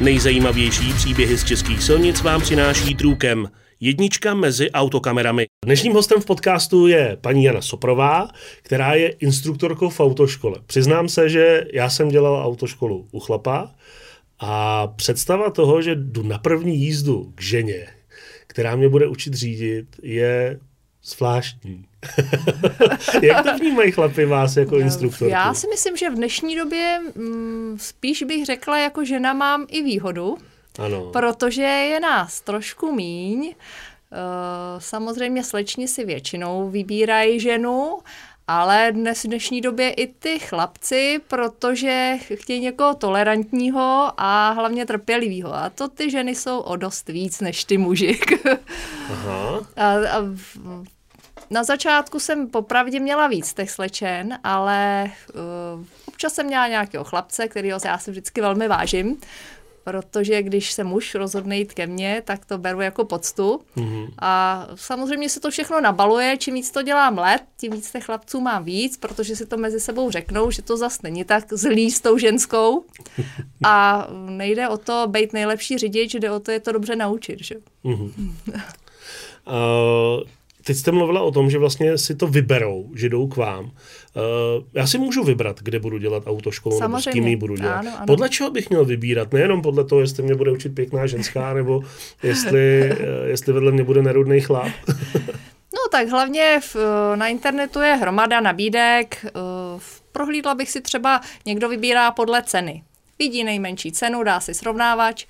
Nejzajímavější příběhy z českých silnic vám přináší Trůkem. Jednička mezi autokamerami. Dnešním hostem v podcastu je paní Jana Soprová, která je instruktorkou v autoškole. Přiznám se, že já jsem dělal autoškolu u chlapa a představa toho, že jdu na první jízdu k ženě, která mě bude učit řídit, je zvláštní. Jak to vnímají chlapi vás jako instruktorku? Já si myslím, že v dnešní době spíš bych řekla, jako žena mám i výhodu, ano. Protože je nás trošku míň. Samozřejmě slečni si většinou vybírají ženu, ale v dnešní době i ty chlapci, protože chtějí někoho tolerantního a hlavně trpělivého. A to ty ženy jsou o dost víc než ty muži. Aha. Na začátku jsem popravdě měla víc těch slečen, ale občas jsem měla nějakého chlapce, kterého já si vždycky velmi vážím, protože když se muž rozhodne jít ke mně, tak to beru jako poctu. Mm-hmm. A samozřejmě se to všechno nabaluje, čím víc to dělám let, tím víc těch chlapců mám víc, protože si to mezi sebou řeknou, že to zas není tak zlý s tou ženskou. A nejde o to být nejlepší řidič, jde o to je to dobře naučit. Že? Mm-hmm. Teď jste mluvila o tom, že vlastně si to vyberou, že jdou k vám. Já si můžu vybrat, kde budu dělat autoškolu, samozřejmě, nebo s kým ji budu dělat. Ano, ano. Podle čeho bych měl vybírat? Nejenom podle toho, jestli mě bude učit pěkná ženská, nebo jestli vedle mě bude nerudnej chlap. No tak hlavně na internetu je hromada nabídek. Prohlídla bych si třeba, někdo vybírá podle ceny. Vidí nejmenší cenu, dá si srovnávač,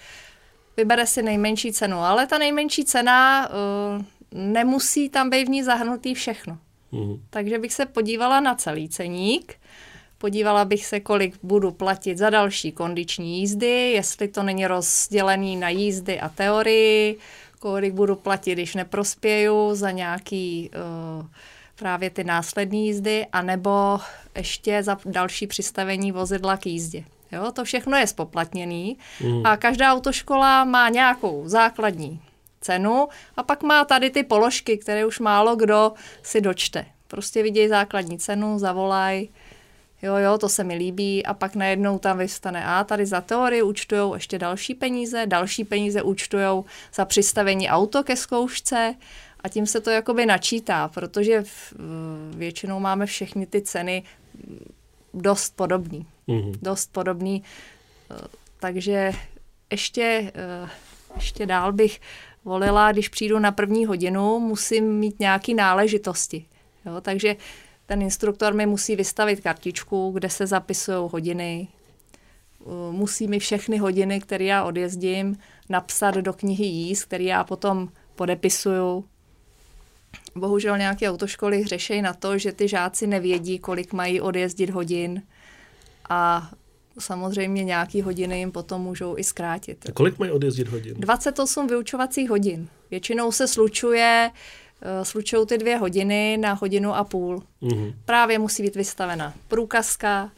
vybere si nejmenší cenu. Ale ta nejmenší cena... nemusí tam být v ní zahrnutý všechno. Mm. Takže bych se podívala na celý ceník, podívala bych se, kolik budu platit za další kondiční jízdy, jestli to není rozdělený na jízdy a teorii, kolik budu platit, když neprospěju, za nějaký právě ty následní jízdy, anebo ještě za další přistavení vozidla k jízdě. Jo, to všechno je spoplatněný a každá autoškola má nějakou základní cenu a pak má tady ty položky, které už málo kdo si dočte. Prostě vidějí základní cenu, zavolaj, jo, to se mi líbí a pak najednou tam vystane a tady za teorii účtujou ještě další peníze účtujou za přistavení auto ke zkoušce a tím se to jakoby načítá, protože většinou máme všechny ty ceny dost podobný, takže ještě dál bych volila, když přijdu na první hodinu, musím mít nějaké náležitosti. Jo, takže ten instruktor mi musí vystavit kartičku, kde se zapisují hodiny. Musí mi všechny hodiny, které já odjezdím, napsat do knihy jízd, které já potom podepisuju. Bohužel nějaké autoškoly řeší na to, že ty žáci nevědí, kolik mají odjezdit hodin a samozřejmě nějaký hodiny jim potom můžou i zkrátit. A kolik mají odjezdit hodin? 28 vyučovacích hodin. Většinou se slučují ty 2 hodiny na 1,5 hodiny. Mm-hmm. Právě musí být vystavena průkazka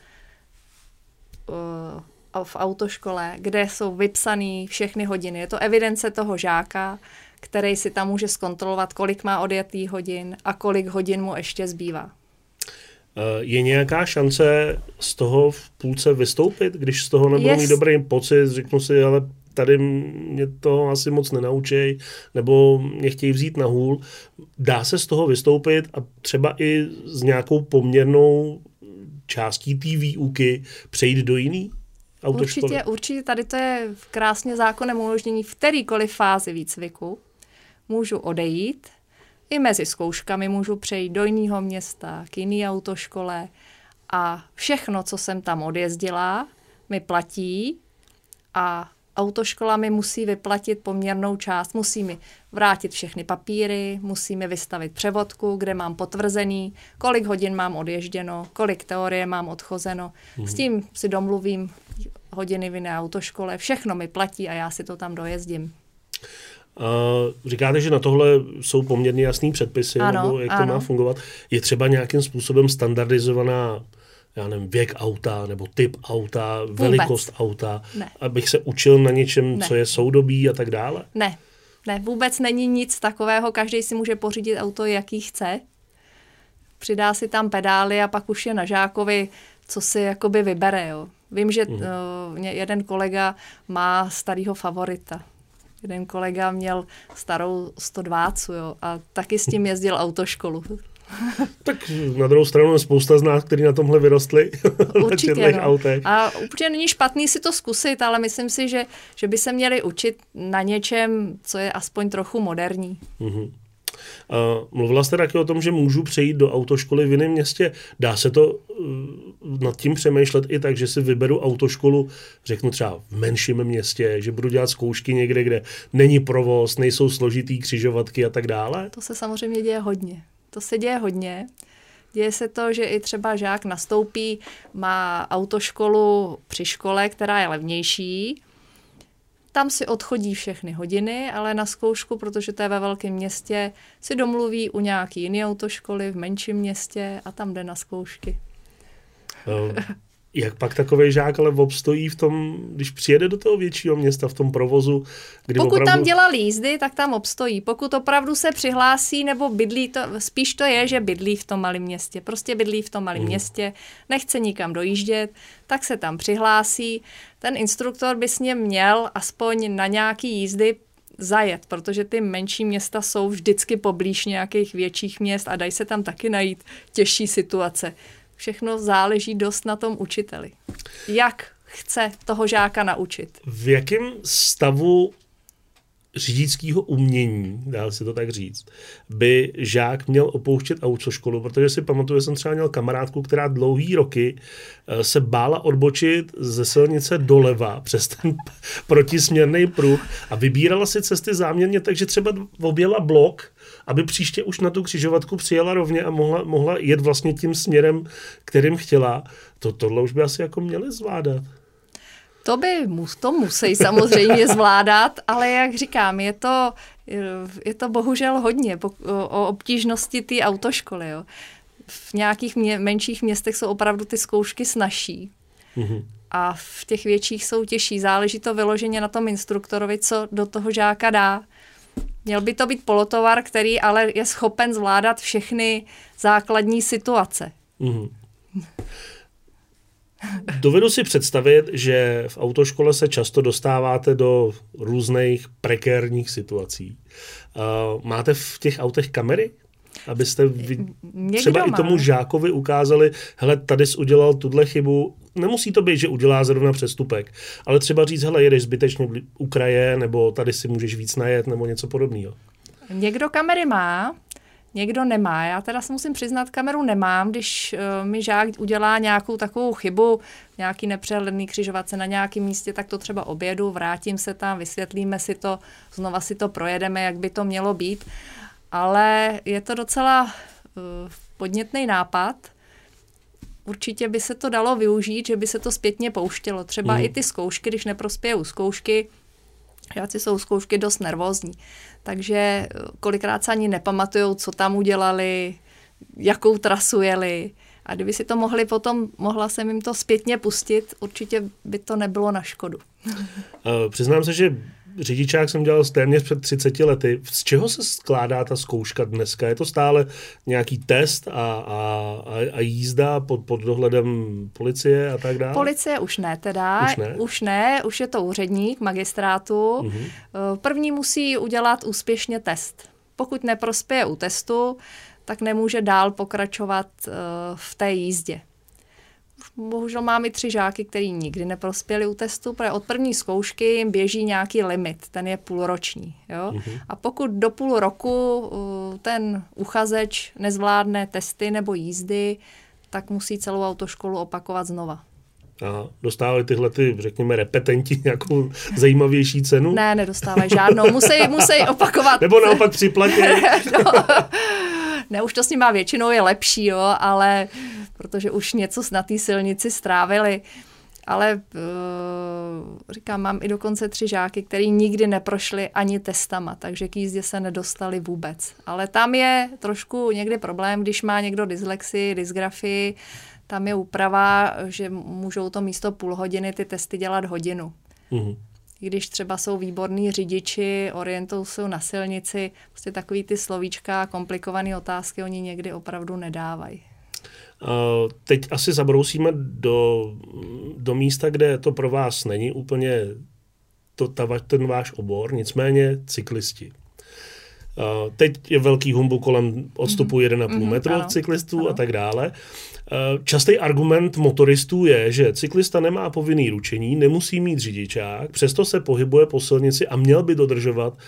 v autoškole, kde jsou vypsané všechny hodiny. Je to evidence toho žáka, který si tam může zkontrolovat, kolik má odjetých hodin a kolik hodin mu ještě zbývá. Je nějaká šance z toho v půlce vystoupit, když z toho nebudu mít dobrý pocit, řeknu si, ale tady mě to asi moc nenaučej, nebo mě chtějí vzít na hůl. Dá se z toho vystoupit a třeba i s nějakou poměrnou částí té výuky přejít do jiný autoškoly? Určitě, tady to je krásně zákonem umožnění v kterýkoliv fázi výcviku. Můžu odejít, i mezi zkouškami můžu přejít do jiného města, k jiné autoškole a všechno, co jsem tam odjezdila, mi platí a autoškola mi musí vyplatit poměrnou část. Musí mi vrátit všechny papíry, musí mi vystavit převodku, kde mám potvrzený, kolik hodin mám odježděno, kolik teorie mám odchozeno. S tím si domluvím hodiny v jiné autoškole, všechno mi platí a já si to tam dojezdím. Říkáte, že na tohle jsou poměrně jasný předpisy, ano, nebo jak to má fungovat. Je třeba nějakým způsobem standardizovaná, já nevím, věk auta, nebo typ auta, vůbec. Velikost auta, ne. Abych se učil na něčem, ne. Co je soudobí a tak dále? Ne, vůbec není nic takového, každý si může pořídit auto, jaký chce. Přidá si tam pedály a pak už je na žákovi, co si jakoby vybere, jo. Vím, že jeden kolega má starýho favorita. Jeden kolega měl starou 120, jo, a taky s tím jezdil autoškolu. Tak na druhou stranu je spousta z nás, kteří na tomhle vyrostli. Určitě, na autech. A určitě není špatný si to zkusit, ale myslím si, že by se měli učit na něčem, co je aspoň trochu moderní. Mm-hmm. Mluvila jste taky o tom, že můžu přejít do autoškoly v jiném městě. Dá se to nad tím přemýšlet i tak, že si vyberu autoškolu, řeknu třeba v menším městě, že budu dělat zkoušky někde, kde není provoz, nejsou složitý křižovatky a tak dále? To se samozřejmě děje hodně. To se děje hodně. Děje se to, že i třeba žák nastoupí, má autoškolu při škole, která je levnější. Tam si odchodí všechny hodiny, ale na zkoušku, protože to je ve velkém městě, si domluví u nějaký jiné autoškoly v menším městě a tam jde na zkoušky. Jak pak takový žák ale obstojí v tom, když přijede do toho většího města v tom provozu? Kdy pokud opravdu... tam dělal jízdy, tak tam obstojí. Pokud opravdu se přihlásí nebo bydlí, to, spíš to je, že bydlí v tom malém městě. Prostě bydlí v tom malém městě, nechce nikam dojíždět, tak se tam přihlásí. Ten instruktor by s ním měl aspoň na nějaký jízdy zajet, protože ty menší města jsou vždycky poblíž nějakých větších měst a dají se tam taky najít těžší situace. Všechno záleží dost na tom učiteli. Jak chce toho žáka naučit? V jakém stavu řidičského umění, dá se to tak říct, by žák měl opouštět autoškolu? Protože si pamatuju, že jsem třeba měl kamarádku, která dlouhý roky se bála odbočit ze silnice doleva přes ten protisměrný pruh a vybírala si cesty záměrně, takže třeba objela blok, aby příště už na tu křižovatku přijela rovně a mohla jet vlastně tím směrem, kterým chtěla. Tohle už by asi jako měli zvládat. To musí samozřejmě zvládat, ale jak říkám, je to bohužel hodně o obtížnosti té autoškoly. Jo. V nějakých menších městech jsou opravdu ty zkoušky snazší. Mm-hmm. A v těch větších jsou těžší. Záleží to vyloženě na tom instruktorovi, co do toho žáka dá. Měl by to být polotovar, který ale je schopen zvládat všechny základní situace. Mm-hmm. Dovedu si představit, že v autoškole se často dostáváte do různých prekérních situací. Máte v těch autech kamery? Abyste třeba i tomu žákovi ukázali, hele, tady jsi udělal tuhle chybu. Nemusí to být, že udělá zrovna přestupek, ale třeba říct, hele, jedeš zbytečně u kraje, nebo tady si můžeš víc najet, nebo něco podobného. Někdo kamery má, někdo nemá. Já teda se musím přiznat, kameru nemám, když mi žák udělá nějakou takovou chybu, nějaký nepřehledný křižovatce na nějakém místě, tak to třeba objedu, vrátím se tam, vysvětlíme si to, znova si to projedeme, jak by to mělo být. Ale je to docela podnětný nápad. Určitě by se to dalo využít, že by se to zpětně pouštělo. Třeba i ty zkoušky, když neprospějou zkoušky, žáci jsou zkoušky dost nervózní. Takže kolikrát se ani nepamatujou, co tam udělali, jakou trasu jeli. A kdyby si to mohli potom, mohla jsem jim to zpětně pustit, určitě by to nebylo na škodu. Přiznám se, že řidičák jsem dělal téměř před 30 lety. Z čeho se skládá ta zkouška dneska? Je to stále nějaký test a jízda pod dohledem policie a tak dále? Policie už ne teda. Už je to úředník magistrátu. Mm-hmm. První musí udělat úspěšně test. Pokud neprospěje u testu, tak nemůže dál pokračovat v té jízdě. Bohužel mám i 3 žáky, který nikdy neprospěli u testu, protože od první zkoušky jim běží nějaký limit, ten je půlroční. Jo? Mm-hmm. A pokud do půl roku ten uchazeč nezvládne testy nebo jízdy, tak musí celou autoškolu opakovat znova. Aha, dostávají tyhle, řekněme, repetenti nějakou zajímavější cenu? Ne, nedostávají žádnou, musí opakovat. Nebo naopak připlatí. No. Ne, už to s nima většinou je lepší, jo, ale protože už něco na té silnici strávili. Ale říkám, mám i dokonce 3 žáky, který nikdy neprošli ani testama, takže k jízdě se nedostali vůbec. Ale tam je trošku někdy problém, když má někdo dyslexii, dysgrafii, tam je úprava, že můžou to místo půl hodiny ty testy dělat hodinu. Mm-hmm. Když třeba jsou výborní řidiči, orientují se na silnici, prostě takový ty slovíčka, komplikované otázky oni někdy opravdu nedávají. Teď asi zabrousíme do místa, kde to pro vás není úplně ten váš obor, nicméně cyklisti. Teď je velký humbuk kolem odstupu 1,5 metru od cyklistů a tak dále. Častý argument motoristů je, že cyklista nemá povinný ručení, nemusí mít řidičák, přesto se pohybuje po silnici a měl by dodržovat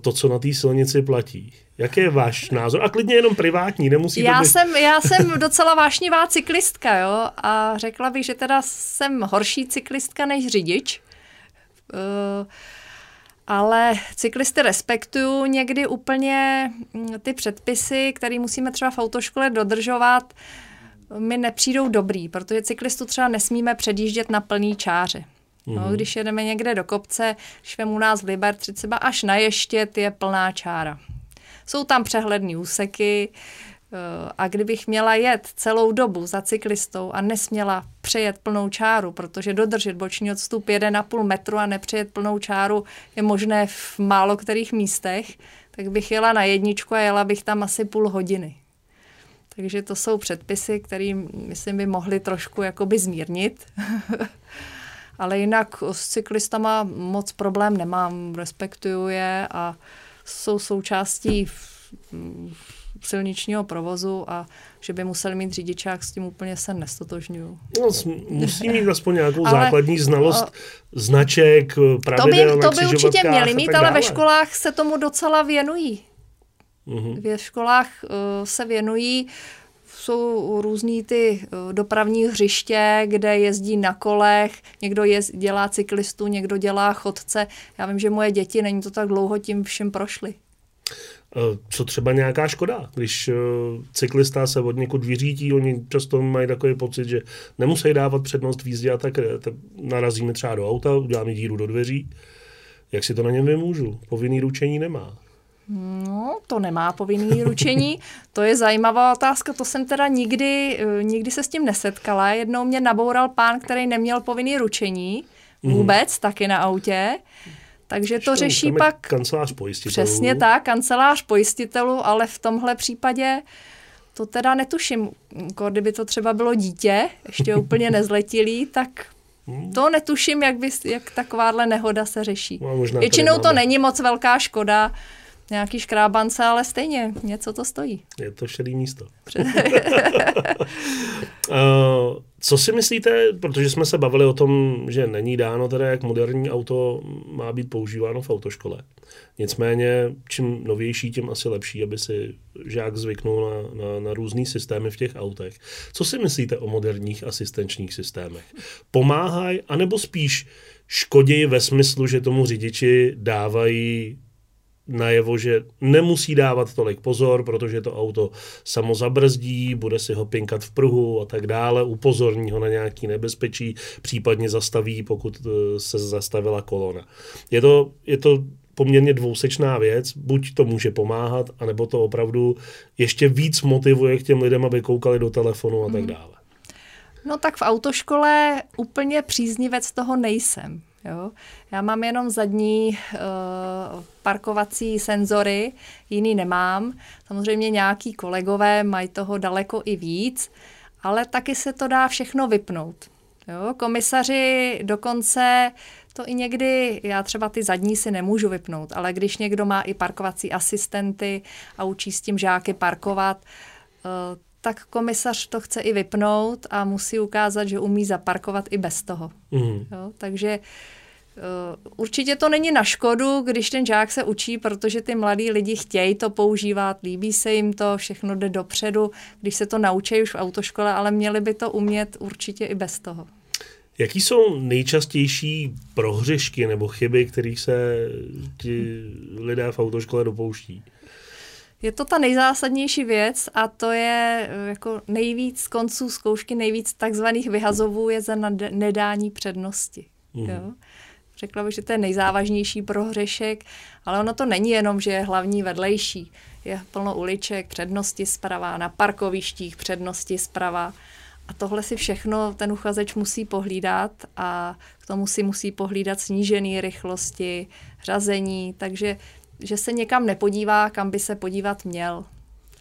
to, co na té silnici platí. Jaký je váš názor? A klidně jenom privátní, nemusí to být... Já jsem docela vášnivá cyklistka, jo? A řekla bych, že teda jsem horší cyklistka než řidič. Ale cyklisty respektuju, někdy úplně ty předpisy, které musíme třeba v autoškole dodržovat, mi nepřijdou dobrý, protože cyklistu třeba nesmíme předjíždět na plný čáře. No, když jedeme někde do kopce, když vem u nás v Libar, třeba až na Ještěd je plná čára. Jsou tam přehledné úseky a kdybych měla jet celou dobu za cyklistou a nesměla přejet plnou čáru, protože dodržet boční odstup 1,5 metru a nepřejet plnou čáru je možné v málo kterých místech, tak bych jela na jedničku a jela bych tam asi půl hodiny. Takže to jsou předpisy, které, myslím, by mohly trošku jakoby zmírnit. Ale jinak s cyklistama moc problém nemám, respektuju je a jsou součástí silničního provozu a že by musel mít řidičák, s tím úplně se nestotožňuju. No, musí mít aspoň nějakou základní znalost značek, pravidel na křižovatkách. To by určitě měli mít, ale ve školách se tomu docela věnují. Ve školách se věnují, jsou různý ty dopravní hřiště, kde jezdí na kolech, někdo dělá cyklistu, někdo dělá chodce. Já vím, že moje děti, není to tak dlouho, tím všem prošly. Co třeba nějaká škoda, když cyklista se od někud vyřítí, oni často mají takový pocit, že nemusí dávat přednost v jízdě a tak narazíme třeba do auta, uděláme díru do dveří. Jak si to na něm vymůžu? Povinný ručení nemá. No, to nemá povinný ručení, to je zajímavá otázka, to jsem teda nikdy se s tím nesetkala. Jednou mě naboural pán, který neměl povinný ručení vůbec, taky na autě. Takže to řeší pak kancelář pojistitelů. Přesně tak, kancelář pojistitelů, ale v tomhle případě to teda netuším. Kdyby to třeba bylo dítě, ještě úplně nezletilý, tak to netuším, jak takováhle nehoda se řeší. No, většinou to není moc velká škoda, nějaký škrábance, ale stejně něco to stojí. Je to šedý místo. Co si myslíte, protože jsme se bavili o tom, že není dáno teda, jak moderní auto má být používáno v autoškole. Nicméně, čím novější, tím asi lepší, aby si žák zvyknul na různý systémy v těch autech. Co si myslíte o moderních asistenčních systémech? Pomáhají, anebo spíš škodí ve smyslu, že tomu řidiči dávají najevo, že nemusí dávat tolik pozor, protože to auto samo zabrzdí, bude si ho pinkat v pruhu a tak dále, upozorní ho na nějaký nebezpečí, případně zastaví, pokud se zastavila kolona. Je to poměrně dvousečná věc, buď to může pomáhat, anebo to opravdu ještě víc motivuje k těm lidem, aby koukali do telefonu a tak dále. No tak v autoškole úplně příznivec toho nejsem. Jo. Já mám jenom zadní parkovací senzory, jiný nemám. Samozřejmě nějaký kolegové mají toho daleko i víc, ale taky se to dá všechno vypnout. Jo. Komisaři dokonce to i někdy, já třeba ty zadní si nemůžu vypnout, ale když někdo má i parkovací asistenty a učí s tím žáky parkovat, tak komisař to chce i vypnout a musí ukázat, že umí zaparkovat i bez toho. Jo, takže určitě to není na škodu, když ten žák se učí, protože ty mladí lidi chtějí to používat, líbí se jim to, všechno jde dopředu, když se to naučí už v autoškole, ale měli by to umět určitě i bez toho. Jaký jsou nejčastější prohřešky nebo chyby, kterých se ti lidé v autoškole dopouští? Je to ta nejzásadnější věc a to je jako nejvíc konců zkoušky, nejvíc takzvaných vyhazovů je za nedání přednosti. Jo? Řekla bych, že to je nejzávažnější prohřešek, ale ono to není jenom, že je hlavní vedlejší. Je plno uliček, přednosti zprava, na parkovištích přednosti zprava. A tohle si všechno ten uchazeč musí pohlídat a k tomu si musí pohlídat snížené rychlosti, řazení, takže že se někam nepodívá, kam by se podívat měl.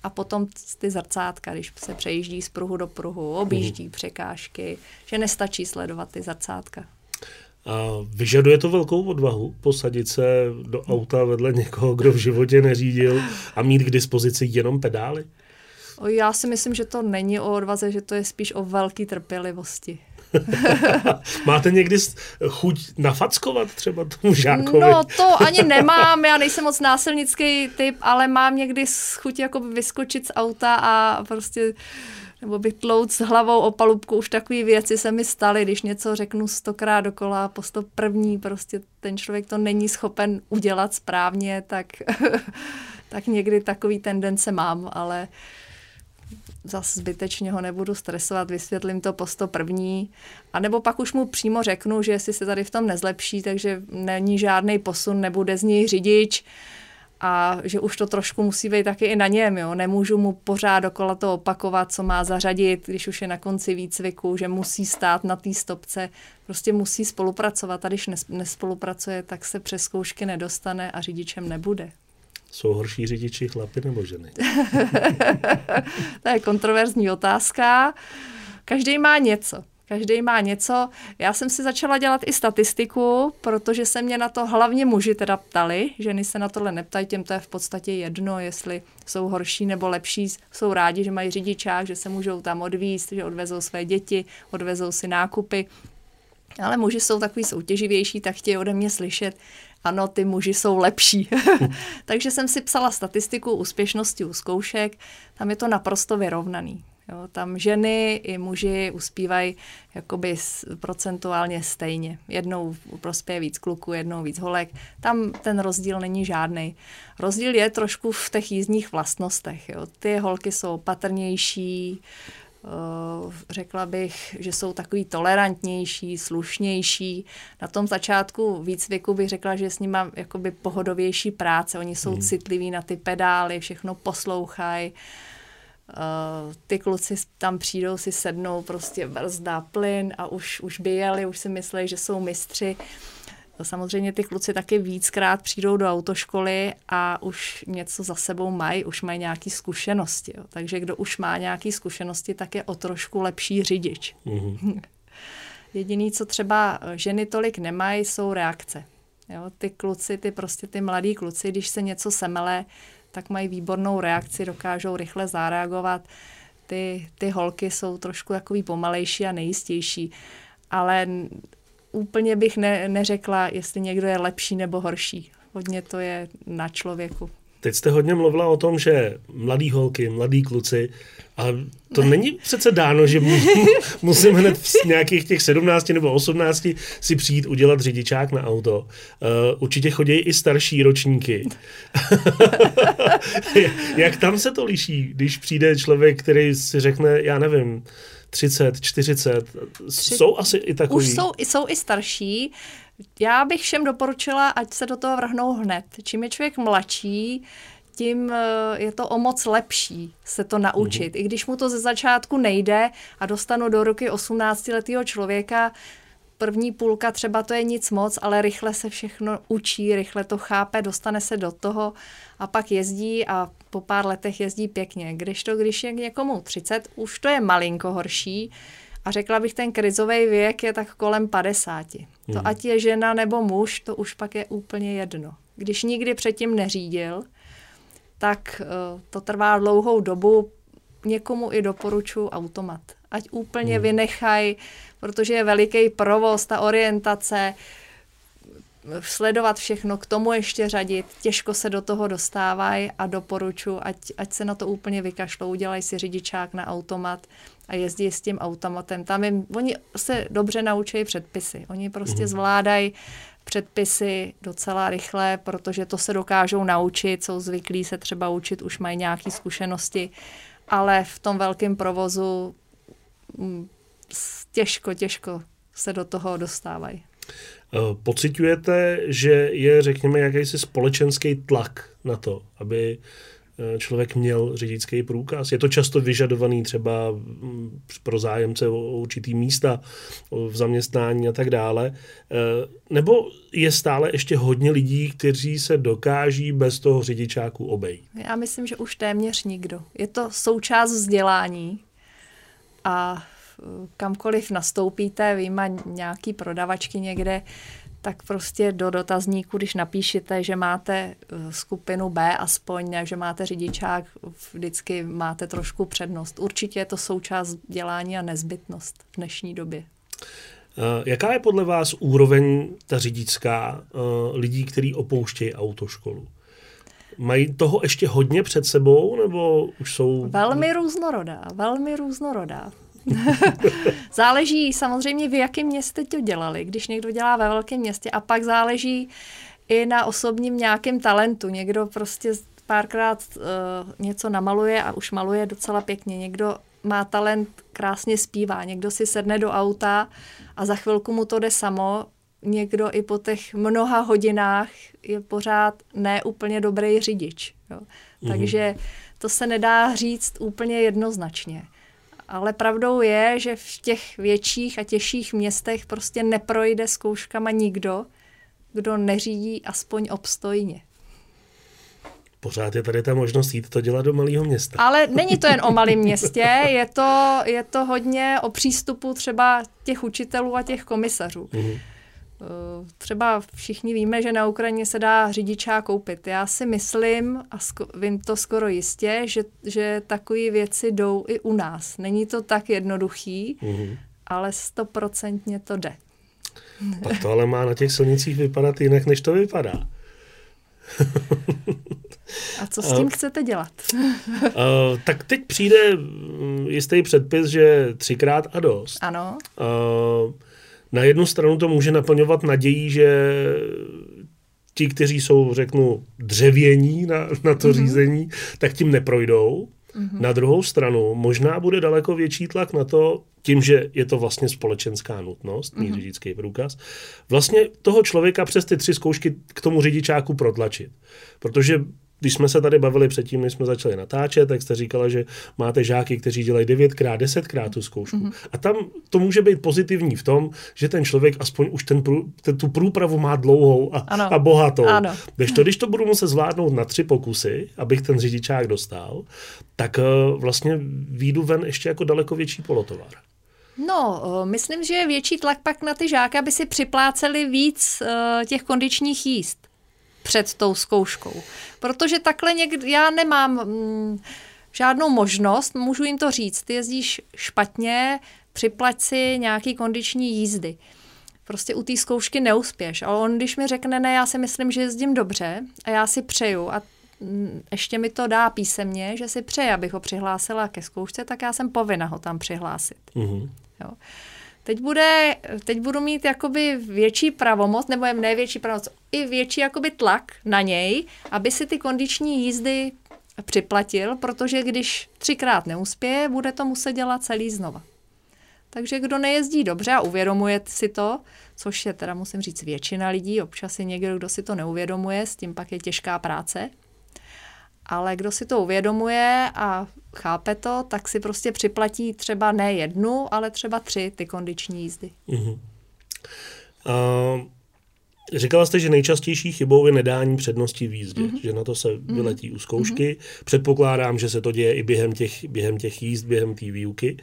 A potom ty zrcátka, když se přejíždí z pruhu do pruhu, objíždí překážky, že nestačí sledovat ty zrcátka. A vyžaduje to velkou odvahu posadit se do auta vedle někoho, kdo v životě neřídil a mít k dispozici jenom pedály? Já si myslím, že to není o odvaze, že to je spíš o velké trpělivosti. Máte někdy chuť nafackovat třeba tomu žákovi? No to ani nemám, já nejsem moc násilnický typ, ale mám někdy chuť jako vyskočit z auta a prostě nebo bych tlouc s hlavou o palubku, už takové věci se mi staly, když něco řeknu 100krát dokola, po 101. prostě ten člověk to není schopen udělat správně, tak někdy takový tendence mám, ale zase zbytečně ho nebudu stresovat, vysvětlím to po 101. A nebo pak už mu přímo řeknu, že jestli se tady v tom nezlepší, takže není žádný posun, nebude z něj řidič a že už to trošku musí být taky i na něm, jo. Nemůžu mu pořád dokola to opakovat, co má zařadit, když už je na konci výcviku, že musí stát na té stopce, prostě musí spolupracovat a když nespolupracuje, tak se přes zkoušky nedostane a řidičem nebude. Jsou horší řidiči chlapi nebo ženy? To je kontroverzní otázka. Každý má něco. Každý má něco. Já jsem si začala dělat i statistiku, protože se mě na to hlavně muži teda ptali. Ženy se na tohle neptají, těm to je v podstatě jedno, jestli jsou horší nebo lepší. Jsou rádi, že mají řidičák, že se můžou tam odvízt, že odvezou své děti, odvezou si nákupy. Ale muži jsou takový soutěživější, tak chtějí ode mě slyšet, ano, ty muži jsou lepší. Takže jsem si psala statistiku úspěšnosti u zkoušek, tam je to naprosto vyrovnaný. Jo, tam ženy i muži uspívají jakoby procentuálně stejně. Jednou prospěje víc kluků, jednou víc holek. Tam ten rozdíl není žádný. Rozdíl je trošku v těch jízdních vlastnostech. Jo. Ty holky jsou opatrnější, řekla bych, že jsou takový tolerantnější, slušnější. Na tom začátku výcviku bych řekla, že s nima jakoby pohodovější práce. Oni jsou citliví na ty pedály, všechno poslouchají. Ty kluci tam přijdou, si sednou, prostě brzdá plyn a už by jeli, už si myslí, že jsou mistři. Samozřejmě ty kluci taky víckrát přijdou do autoškoly a už něco za sebou mají, už mají nějaké zkušenosti. Jo. Takže kdo už má nějaké zkušenosti, tak je o trošku lepší řidič. Mm-hmm. Jediné, co třeba ženy tolik nemají, jsou reakce. Jo. Ty kluci, ty mladí kluci, když se něco semele, tak mají výbornou reakci, dokážou rychle zareagovat. Ty holky jsou trošku takový pomalejší a nejistější. Ale úplně bych neřekla, jestli někdo je lepší nebo horší. Hodně to je na člověku. Teď jste hodně mluvila o tom, že mladý holky, mladý kluci, a to není přece dáno, že musím hned v nějakých těch 17 nebo 18 si přijít udělat řidičák na auto. Určitě chodí i starší ročníky. Jak tam se to liší, když přijde člověk, který si řekne, já nevím, 30, 40, jsou asi i takový. Už jsou i starší. Já bych všem doporučila, ať se do toho vrhnou hned. Čím je člověk mladší, tím je to o moc lepší se to naučit. I když mu to ze začátku nejde a dostanu do ruky 18letého člověka, první půlka třeba to je nic moc, ale rychle se všechno učí, rychle to chápe, dostane se do toho a pak jezdí a po pár letech jezdí pěkně. Když je někomu 30, už to je malinko horší a řekla bych, ten krizový věk je tak kolem 50. To ať je žena nebo muž, to už pak je úplně jedno. Když nikdy předtím neřídil, tak to trvá dlouhou dobu, někomu i doporučuji automat. Ať úplně vynechají, protože je veliký provoz, ta orientace, sledovat všechno, k tomu ještě řadit, těžko se do toho dostávají a doporučuji, ať se na to úplně vykašlou, udělají si řidičák na automat a jezdí s tím automatem. Oni se dobře naučí předpisy, oni prostě zvládají předpisy docela rychle, protože to se dokážou naučit, jsou zvyklí se třeba učit, už mají nějaké zkušenosti, ale v tom velkém provozu těžko se do toho dostávají. Pociťujete, že je, řekněme, jakýsi společenský tlak na to, aby člověk měl řidičský průkaz. Je to často vyžadovaný třeba pro zájemce o určitý místa v zaměstnání a tak dále. Nebo je stále ještě hodně lidí, kteří se dokáží bez toho řidičáku obejít? Já myslím, že už téměř nikdo. Je to součást vzdělání a kamkoliv nastoupíte, vyjma nějaký prodavačky někde, tak prostě do dotazníku, když napíšete, že máte skupinu B aspoň, že máte řidičák, vždycky máte trošku přednost. Určitě je to součást vzdělání a nezbytnost v dnešní době. Jaká je podle vás úroveň ta řidičská lidí, kteří opouštějí autoškolu? Mají toho ještě hodně před sebou, nebo už jsou... Velmi různorodá. Záleží samozřejmě, v jakém městě to dělali. Když někdo dělá ve velkém městě, a pak záleží i na osobním nějakém talentu. Někdo prostě párkrát něco namaluje a už maluje docela pěkně. Někdo má talent, krásně zpívá. Někdo si sedne do auta a za chvilku mu to jde samo. Někdo i po těch mnoha hodinách je pořád neúplně dobrý řidič. Jo. Mm-hmm. Takže to se nedá říct úplně jednoznačně. Ale pravdou je, že v těch větších a těžších městech prostě neprojde zkouškama nikdo, kdo neřídí aspoň obstojně. Pořád je tady ta možnost jít to dělat do malého města. Ale není to jen o malém městě, je to hodně o přístupu třeba těch učitelů a těch komisařů. Mhm. Třeba všichni víme, že na Ukrajině se dá řidičák koupit. Já si myslím, a vím to skoro jistě, že takové věci jdou i u nás. Není to tak jednoduchý, ale 100% to jde. Tak to ale má na těch silnicích vypadat jinak, než to vypadá. A co s tím chcete dělat? Tak teď přijde jistý předpis, že 3x a dost. Ano. Na jednu stranu to může naplňovat naději, že ti, kteří jsou, řeknu, dřevění na to řízení, tak tím neprojdou. Mm-hmm. Na druhou stranu možná bude daleko větší tlak na to, tím, že je to vlastně společenská nutnost, mít řidičský průkaz, vlastně toho člověka přes ty 3 zkoušky k tomu řidičáku protlačit. Protože když jsme se tady bavili předtím, než jsme začali natáčet, tak jste říkala, že máte žáky, kteří dělají 9x, 10x tu zkoušku. Mm-hmm. A tam to může být pozitivní v tom, že ten člověk aspoň už tu průpravu má dlouhou a bohatou. Ano. Když to budu muset zvládnout na 3 pokusy, abych ten řidičák dostal, tak vlastně vyjdu ven ještě jako daleko větší polotovar. No, myslím, že je větší tlak pak na ty žáky, aby si připláceli víc těch kondičních jízd před tou zkouškou. Protože takhle já nemám žádnou možnost, můžu jim to říct, ty jezdíš špatně, připlať si nějaký kondiční jízdy. Prostě u té zkoušky neuspěš. Ale on, když mi řekne, ne, já si myslím, že jezdím dobře a já si přeju a ještě mi to dá písemně, že si přeje, abych ho přihlásila ke zkoušce, tak já jsem povinna ho tam přihlásit. Mm-hmm. Jo. Teď budu mít jakoby větší pravomoc, nebo ne větší pravomoc, i větší jakoby tlak na něj, aby si ty kondiční jízdy připlatil, protože když 3x neuspěje, bude to muset dělat celý znova. Takže kdo nejezdí dobře a uvědomuje si to, což je teda musím říct většina lidí, občas je někdo, kdo si to neuvědomuje, s tím pak je těžká práce, ale kdo si to uvědomuje a chápe to, tak si prostě připlatí třeba ne 1, ale třeba 3 ty kondiční jízdy. Mm-hmm. Říkala jste, že nejčastější chybou je nedání přednosti v jízdě, že na to se vyletí u zkoušky. Předpokládám, že se to děje i během těch jízd, během té výuky.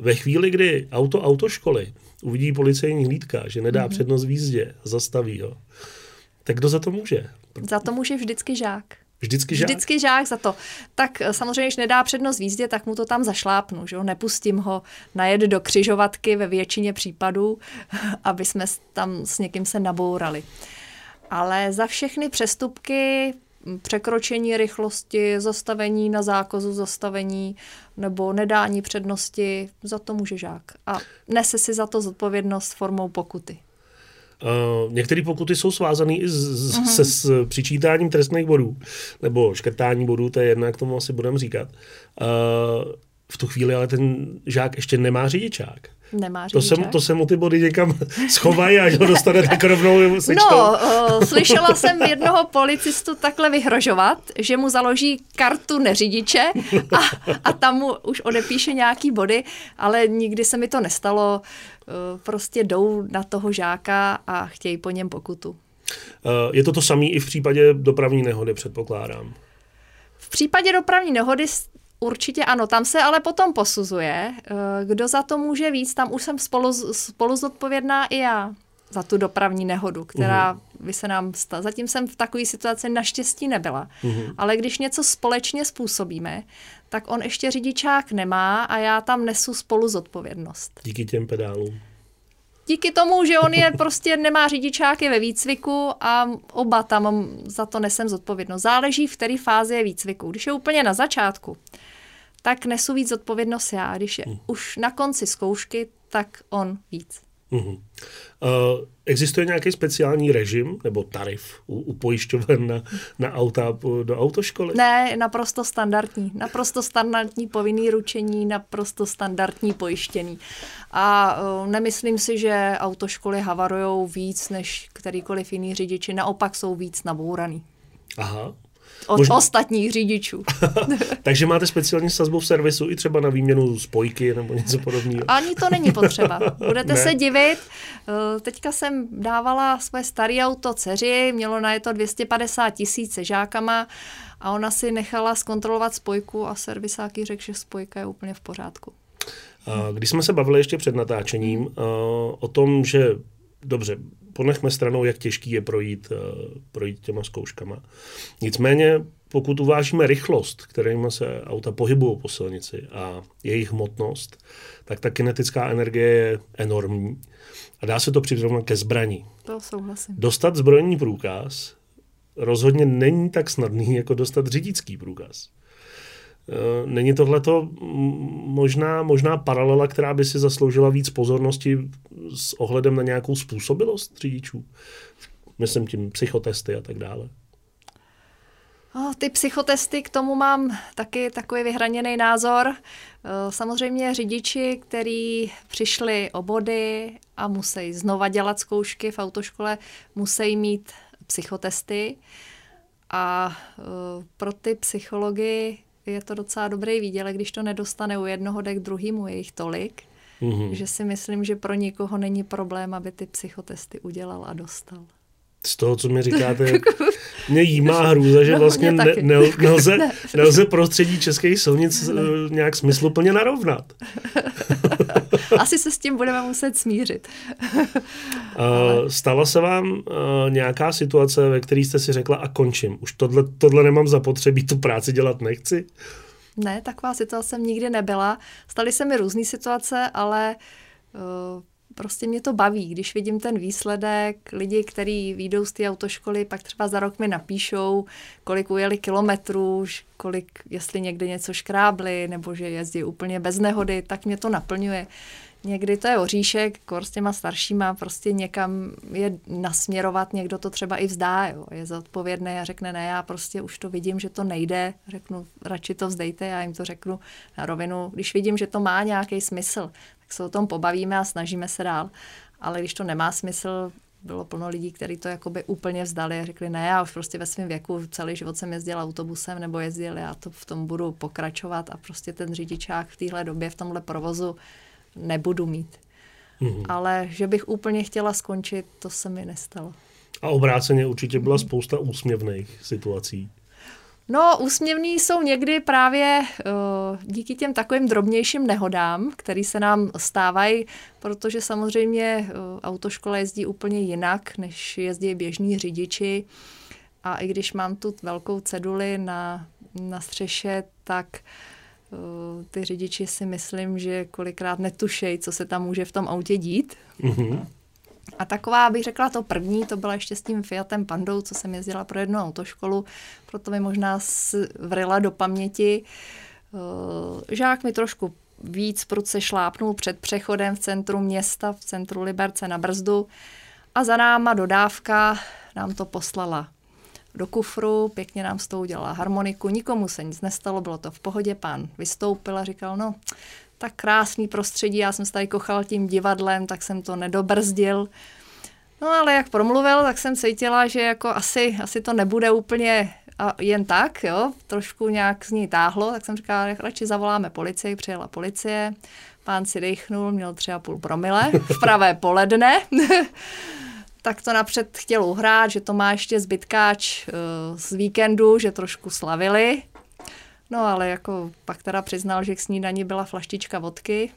Ve chvíli, kdy autoškoly uvidí policejní hlídka, že nedá přednost v jízdě, zastaví ho, tak kdo za to může? Za to může vždycky žák. Vždycky žák za to. Tak samozřejmě, když nedá přednost v jízdě, tak mu to tam zašlápnu. Že? Nepustím ho najet do křižovatky ve většině případů, aby jsme tam s někým se nabourali. Ale za všechny přestupky, překročení rychlosti, zastavení na zákazu zastavení nebo nedání přednosti, za to může žák. A nese si za to zodpovědnost formou pokuty. Některé pokuty jsou svázané i s přičítáním trestných bodů, nebo škrtání bodů, to je jedna, k tomu asi budeme říkat. V tu chvíli ale ten žák ještě nemá řidičák. To se mu ty body někam schovají, až ho dostane tak rovnou sečtou. No, slyšela jsem jednoho policistu takhle vyhrožovat, že mu založí kartu neřidiče a tam mu už odepíše nějaký body, ale nikdy se mi to nestalo. Prostě jdou na toho žáka a chtějí po něm pokutu. Je to samé i v případě dopravní nehody, předpokládám. V případě dopravní nehody určitě ano, tam se ale potom posuzuje, kdo za to může víc, tam už jsem spolu zodpovědná i já za tu dopravní nehodu, která by se nám stala. Zatím jsem v takové situaci naštěstí nebyla, ale když něco společně způsobíme, tak on ještě řidičák nemá a já tam nesu spolu zodpovědnost. Díky těm pedálům. Díky tomu, že on je prostě nemá řidičáky ve výcviku a oba tam za to nesem zodpovědnost. Záleží, v které fázi je výcviku. Když je úplně na začátku, tak nesu víc zodpovědnost já. Když je už na konci zkoušky, tak on víc. Existuje nějaký speciální režim nebo tarif u pojišťoven na auta do autoškoly? Ne, naprosto standardní. Naprosto standardní povinný ručení, naprosto standardní pojištění. A nemyslím si, že autoškoly havarujou víc než kterýkoliv jiný řidiči. Naopak jsou víc nabouraný. Aha. Ostatních řidičů. Takže máte speciální sazbu v servisu i třeba na výměnu spojky nebo něco podobného? Ani to není potřeba. Budete se divit. Teďka jsem dávala svoje staré auto dceři, mělo na je to 250 000 se žákama a ona si nechala zkontrolovat spojku a servisáky řekl, že spojka je úplně v pořádku. Když jsme se bavili ještě před natáčením o tom, že dobře, ponechme stranou, jak těžký je projít těma zkouškama. Nicméně, pokud uvážíme rychlost, kterými se auta pohybují po silnici a jejich hmotnost, tak ta kinetická energie je enormní. A dá se to přirovnat ke zbraní. To souhlasím. Dostat zbrojní průkaz rozhodně není tak snadný, jako dostat řidičský průkaz. Není tohleto možná paralela, která by si zasloužila víc pozornosti s ohledem na nějakou způsobilost řidičů? Myslím tím psychotesty a tak dále. Ty psychotesty, k tomu mám taky takový vyhraněný názor. Samozřejmě řidiči, kteří přišli o body a musí znova dělat zkoušky v autoškole, musí mít psychotesty. A pro ty psychology je to docela dobrý výdělek, když to nedostane u jednoho k druhýmu, je jich tolik, že si myslím, že pro nikoho není problém, aby ty psychotesty udělal a dostal. Z toho, co mi říkáte, mě jímá hrůza, že vlastně nelze prostředí českých silnic nějak smysluplně narovnat. Asi se s tím budeme muset smířit. Stala se vám nějaká situace, ve které jste si řekla a končím. Už tohle nemám zapotřebí, tu práci dělat nechci? Ne, taková situace jsem nikdy nebyla. Staly se mi různý situace, ale prostě mě to baví, když vidím ten výsledek. Lidi, kteří vyjdou z té autoškoly, pak třeba za rok mi napíšou, kolik ujeli kilometrů, jestli někde něco škrábli, nebo že jezdí úplně bez nehody, tak mě to naplňuje. Někdy to je oříšek, kor s těma staršíma, prostě někam je nasměrovat, někdo to třeba i vzdá, jo. Je zodpovědný a řekne, ne, já prostě už to vidím, že to nejde, řeknu, radši to vzdejte, já jim to řeknu na rovinu. Když vidím, že to má nějaký smysl, tak se o tom pobavíme a snažíme se dál. Ale když to nemá smysl, bylo plno lidí, kteří to jakoby úplně vzdali a řekli, ne, já už prostě ve svém věku celý život jsem jezdil autobusem nebo jezdil, já to v tom budu pokračovat a prostě ten řidičák v téhle době, v tomhle provozu nebudu mít. Ale že bych úplně chtěla skončit, to se mi nestalo. A obráceně určitě byla spousta úsměvných situací. No, úsměvný jsou někdy právě díky těm takovým drobnějším nehodám, které se nám stávají, protože samozřejmě autoškola jezdí úplně jinak, než jezdí běžní řidiči. A i když mám tu velkou ceduli na střeše, tak ty řidiči si myslím, že kolikrát netušejí, co se tam může v tom autě dít. A taková, bych řekla, to první, to byla ještě s tím Fiatem Pandou, co jsem jezdila pro jednu autoškolu, proto mi možná vryla do paměti. Žák mi trošku víc prudce šlápnul před přechodem v centru města, v centru Liberce na brzdu a za náma dodávka nám to poslala do kufru, pěkně nám s tou udělala harmoniku, nikomu se nic nestalo, bylo to v pohodě, pán vystoupil a říkal, no, tak krásný prostředí, já jsem se tady kochal tím divadlem, tak jsem to nedobrzdil. No ale jak promluvil, tak jsem cítila, že jako asi to nebude úplně jen tak, jo, trošku nějak z ní táhlo, tak jsem říkala, radši zavoláme policii, přijela policie, pán si dechnul, měl 3,5 promile v pravé poledne, tak to napřed chtěl uhrát, že to má ještě zbytkáč z víkendu, že trošku slavili. No ale jako pak teda přiznal, že k snídani byla flaštička vodky.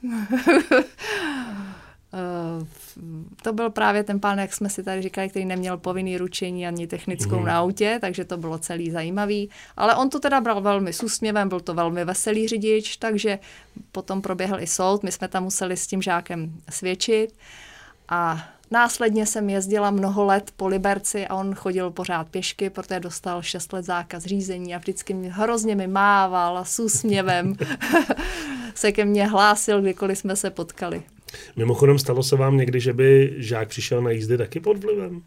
To byl právě ten pán, jak jsme si tady říkali, který neměl povinný ručení ani technickou na autě, takže to bylo celý zajímavý. Ale on to teda bral velmi s úsměvem, byl to velmi veselý řidič, takže potom proběhl i soud, my jsme tam museli s tím žákem svědčit a následně jsem jezdila mnoho let po Liberci a on chodil pořád pěšky, protože dostal 6 let zákaz řízení a vždycky mě hrozně mával a s úsměvem se ke mně hlásil, kdykoliv jsme se potkali. Mimochodem, stalo se vám někdy, že by žák přišel na jízdy taky pod vlivem?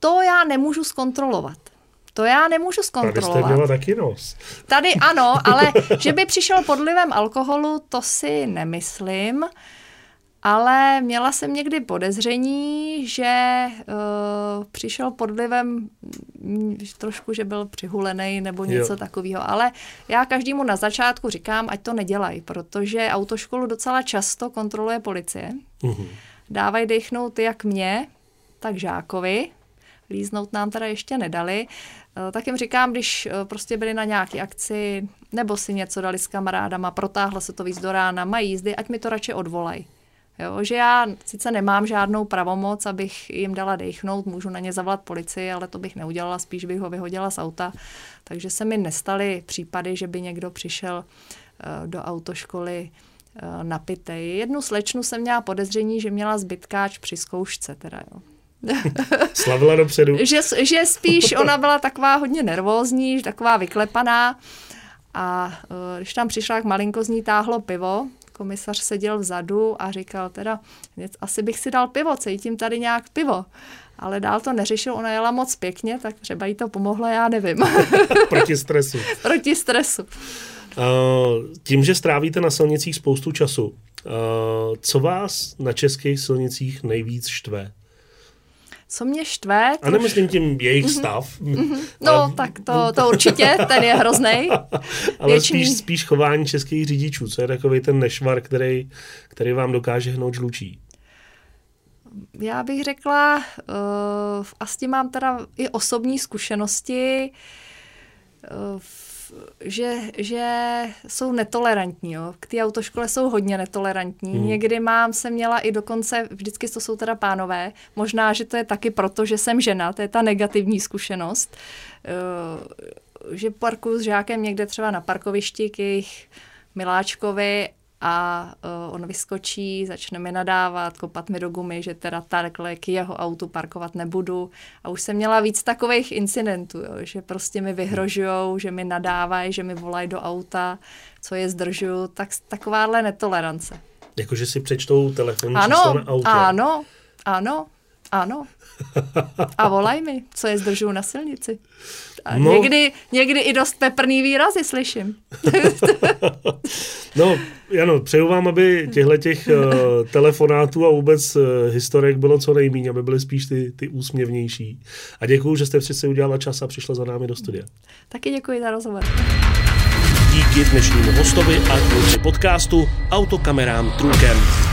To já nemůžu zkontrolovat. Tady jste měla taky nos. Tady ano, ale že by přišel pod vlivem alkoholu, to si nemyslím. Ale měla jsem někdy podezření, že přišel pod vlivem trošku, že byl přihulený nebo něco takového. Ale já každému na začátku říkám, ať to nedělají, protože autoškolu docela často kontroluje policie. Dávají dechnout jak mě, tak žákovi. Líznout nám teda ještě nedali. Tak jim říkám, když prostě byli na nějaké akci nebo si něco dali s kamarádama, protáhla se to víc do rána, mají jízdy, ať mi to radši odvolají. Jo, že já sice nemám žádnou pravomoc, abych jim dala dechnout, můžu na ně zavolat policii, ale to bych neudělala, spíš bych ho vyhodila z auta. Takže se mi nestaly případy, že by někdo přišel do autoškoly napitej. Jednu slečnu jsem měla podezření, že měla zbytkáč při zkoušce. Teda, jo. Slavila dopředu. Že spíš ona byla taková hodně nervózní, taková vyklepaná. A když tam přišla, jak malinko z ní táhlo pivo, komisař seděl vzadu a říkal teda, asi bych si dal pivo, cítím tady nějak pivo. Ale dál to neřešil, ona jela moc pěkně, tak třeba jí to pomohlo, já nevím. Proti stresu. Proti stresu. Tím, že strávíte na silnicích spoustu času, co vás na českých silnicích nejvíc štve? Co mě štve? A nemyslím tím jejich stav. No, tak to určitě, ten je hroznej. Ale spíš chování českých řidičů, co je takovej ten nešvar, který vám dokáže hnout žlučí. Já bych řekla, a s tím mám teda i osobní zkušenosti, že jsou netolerantní. Jo. K té autoškole jsou hodně netolerantní. Někdy jsem měla i dokonce, vždycky to jsou teda pánové, možná, že to je taky proto, že jsem žena, to je ta negativní zkušenost, že parkuju s žákem někde třeba na parkovišti k jejich miláčkovi a on vyskočí, začne mi nadávat, kopat mi do gumy, že teda takhle k jeho autu parkovat nebudu. A už jsem měla víc takových incidentů, jo, že prostě mi vyhrožujou, že mi nadávají, že mi volají do auta, co je zdržuju, tak takováhle netolerance. Jakože si přečtou telefonní číslo na autě. Ano. A volaj mi, co je zdržuju na silnici. A no, někdy i dost peprný výrazy slyším. No, Jano, přeju vám, aby těchto telefonátů a vůbec historek bylo co nejméně, aby byly spíš ty úsměvnější. A děkuju, že jste si udělala čas a přišla za námi do studia. Taky děkuji za rozhovor. Díky dnešnímu hostovi a podcastu Autokamerám Trukem.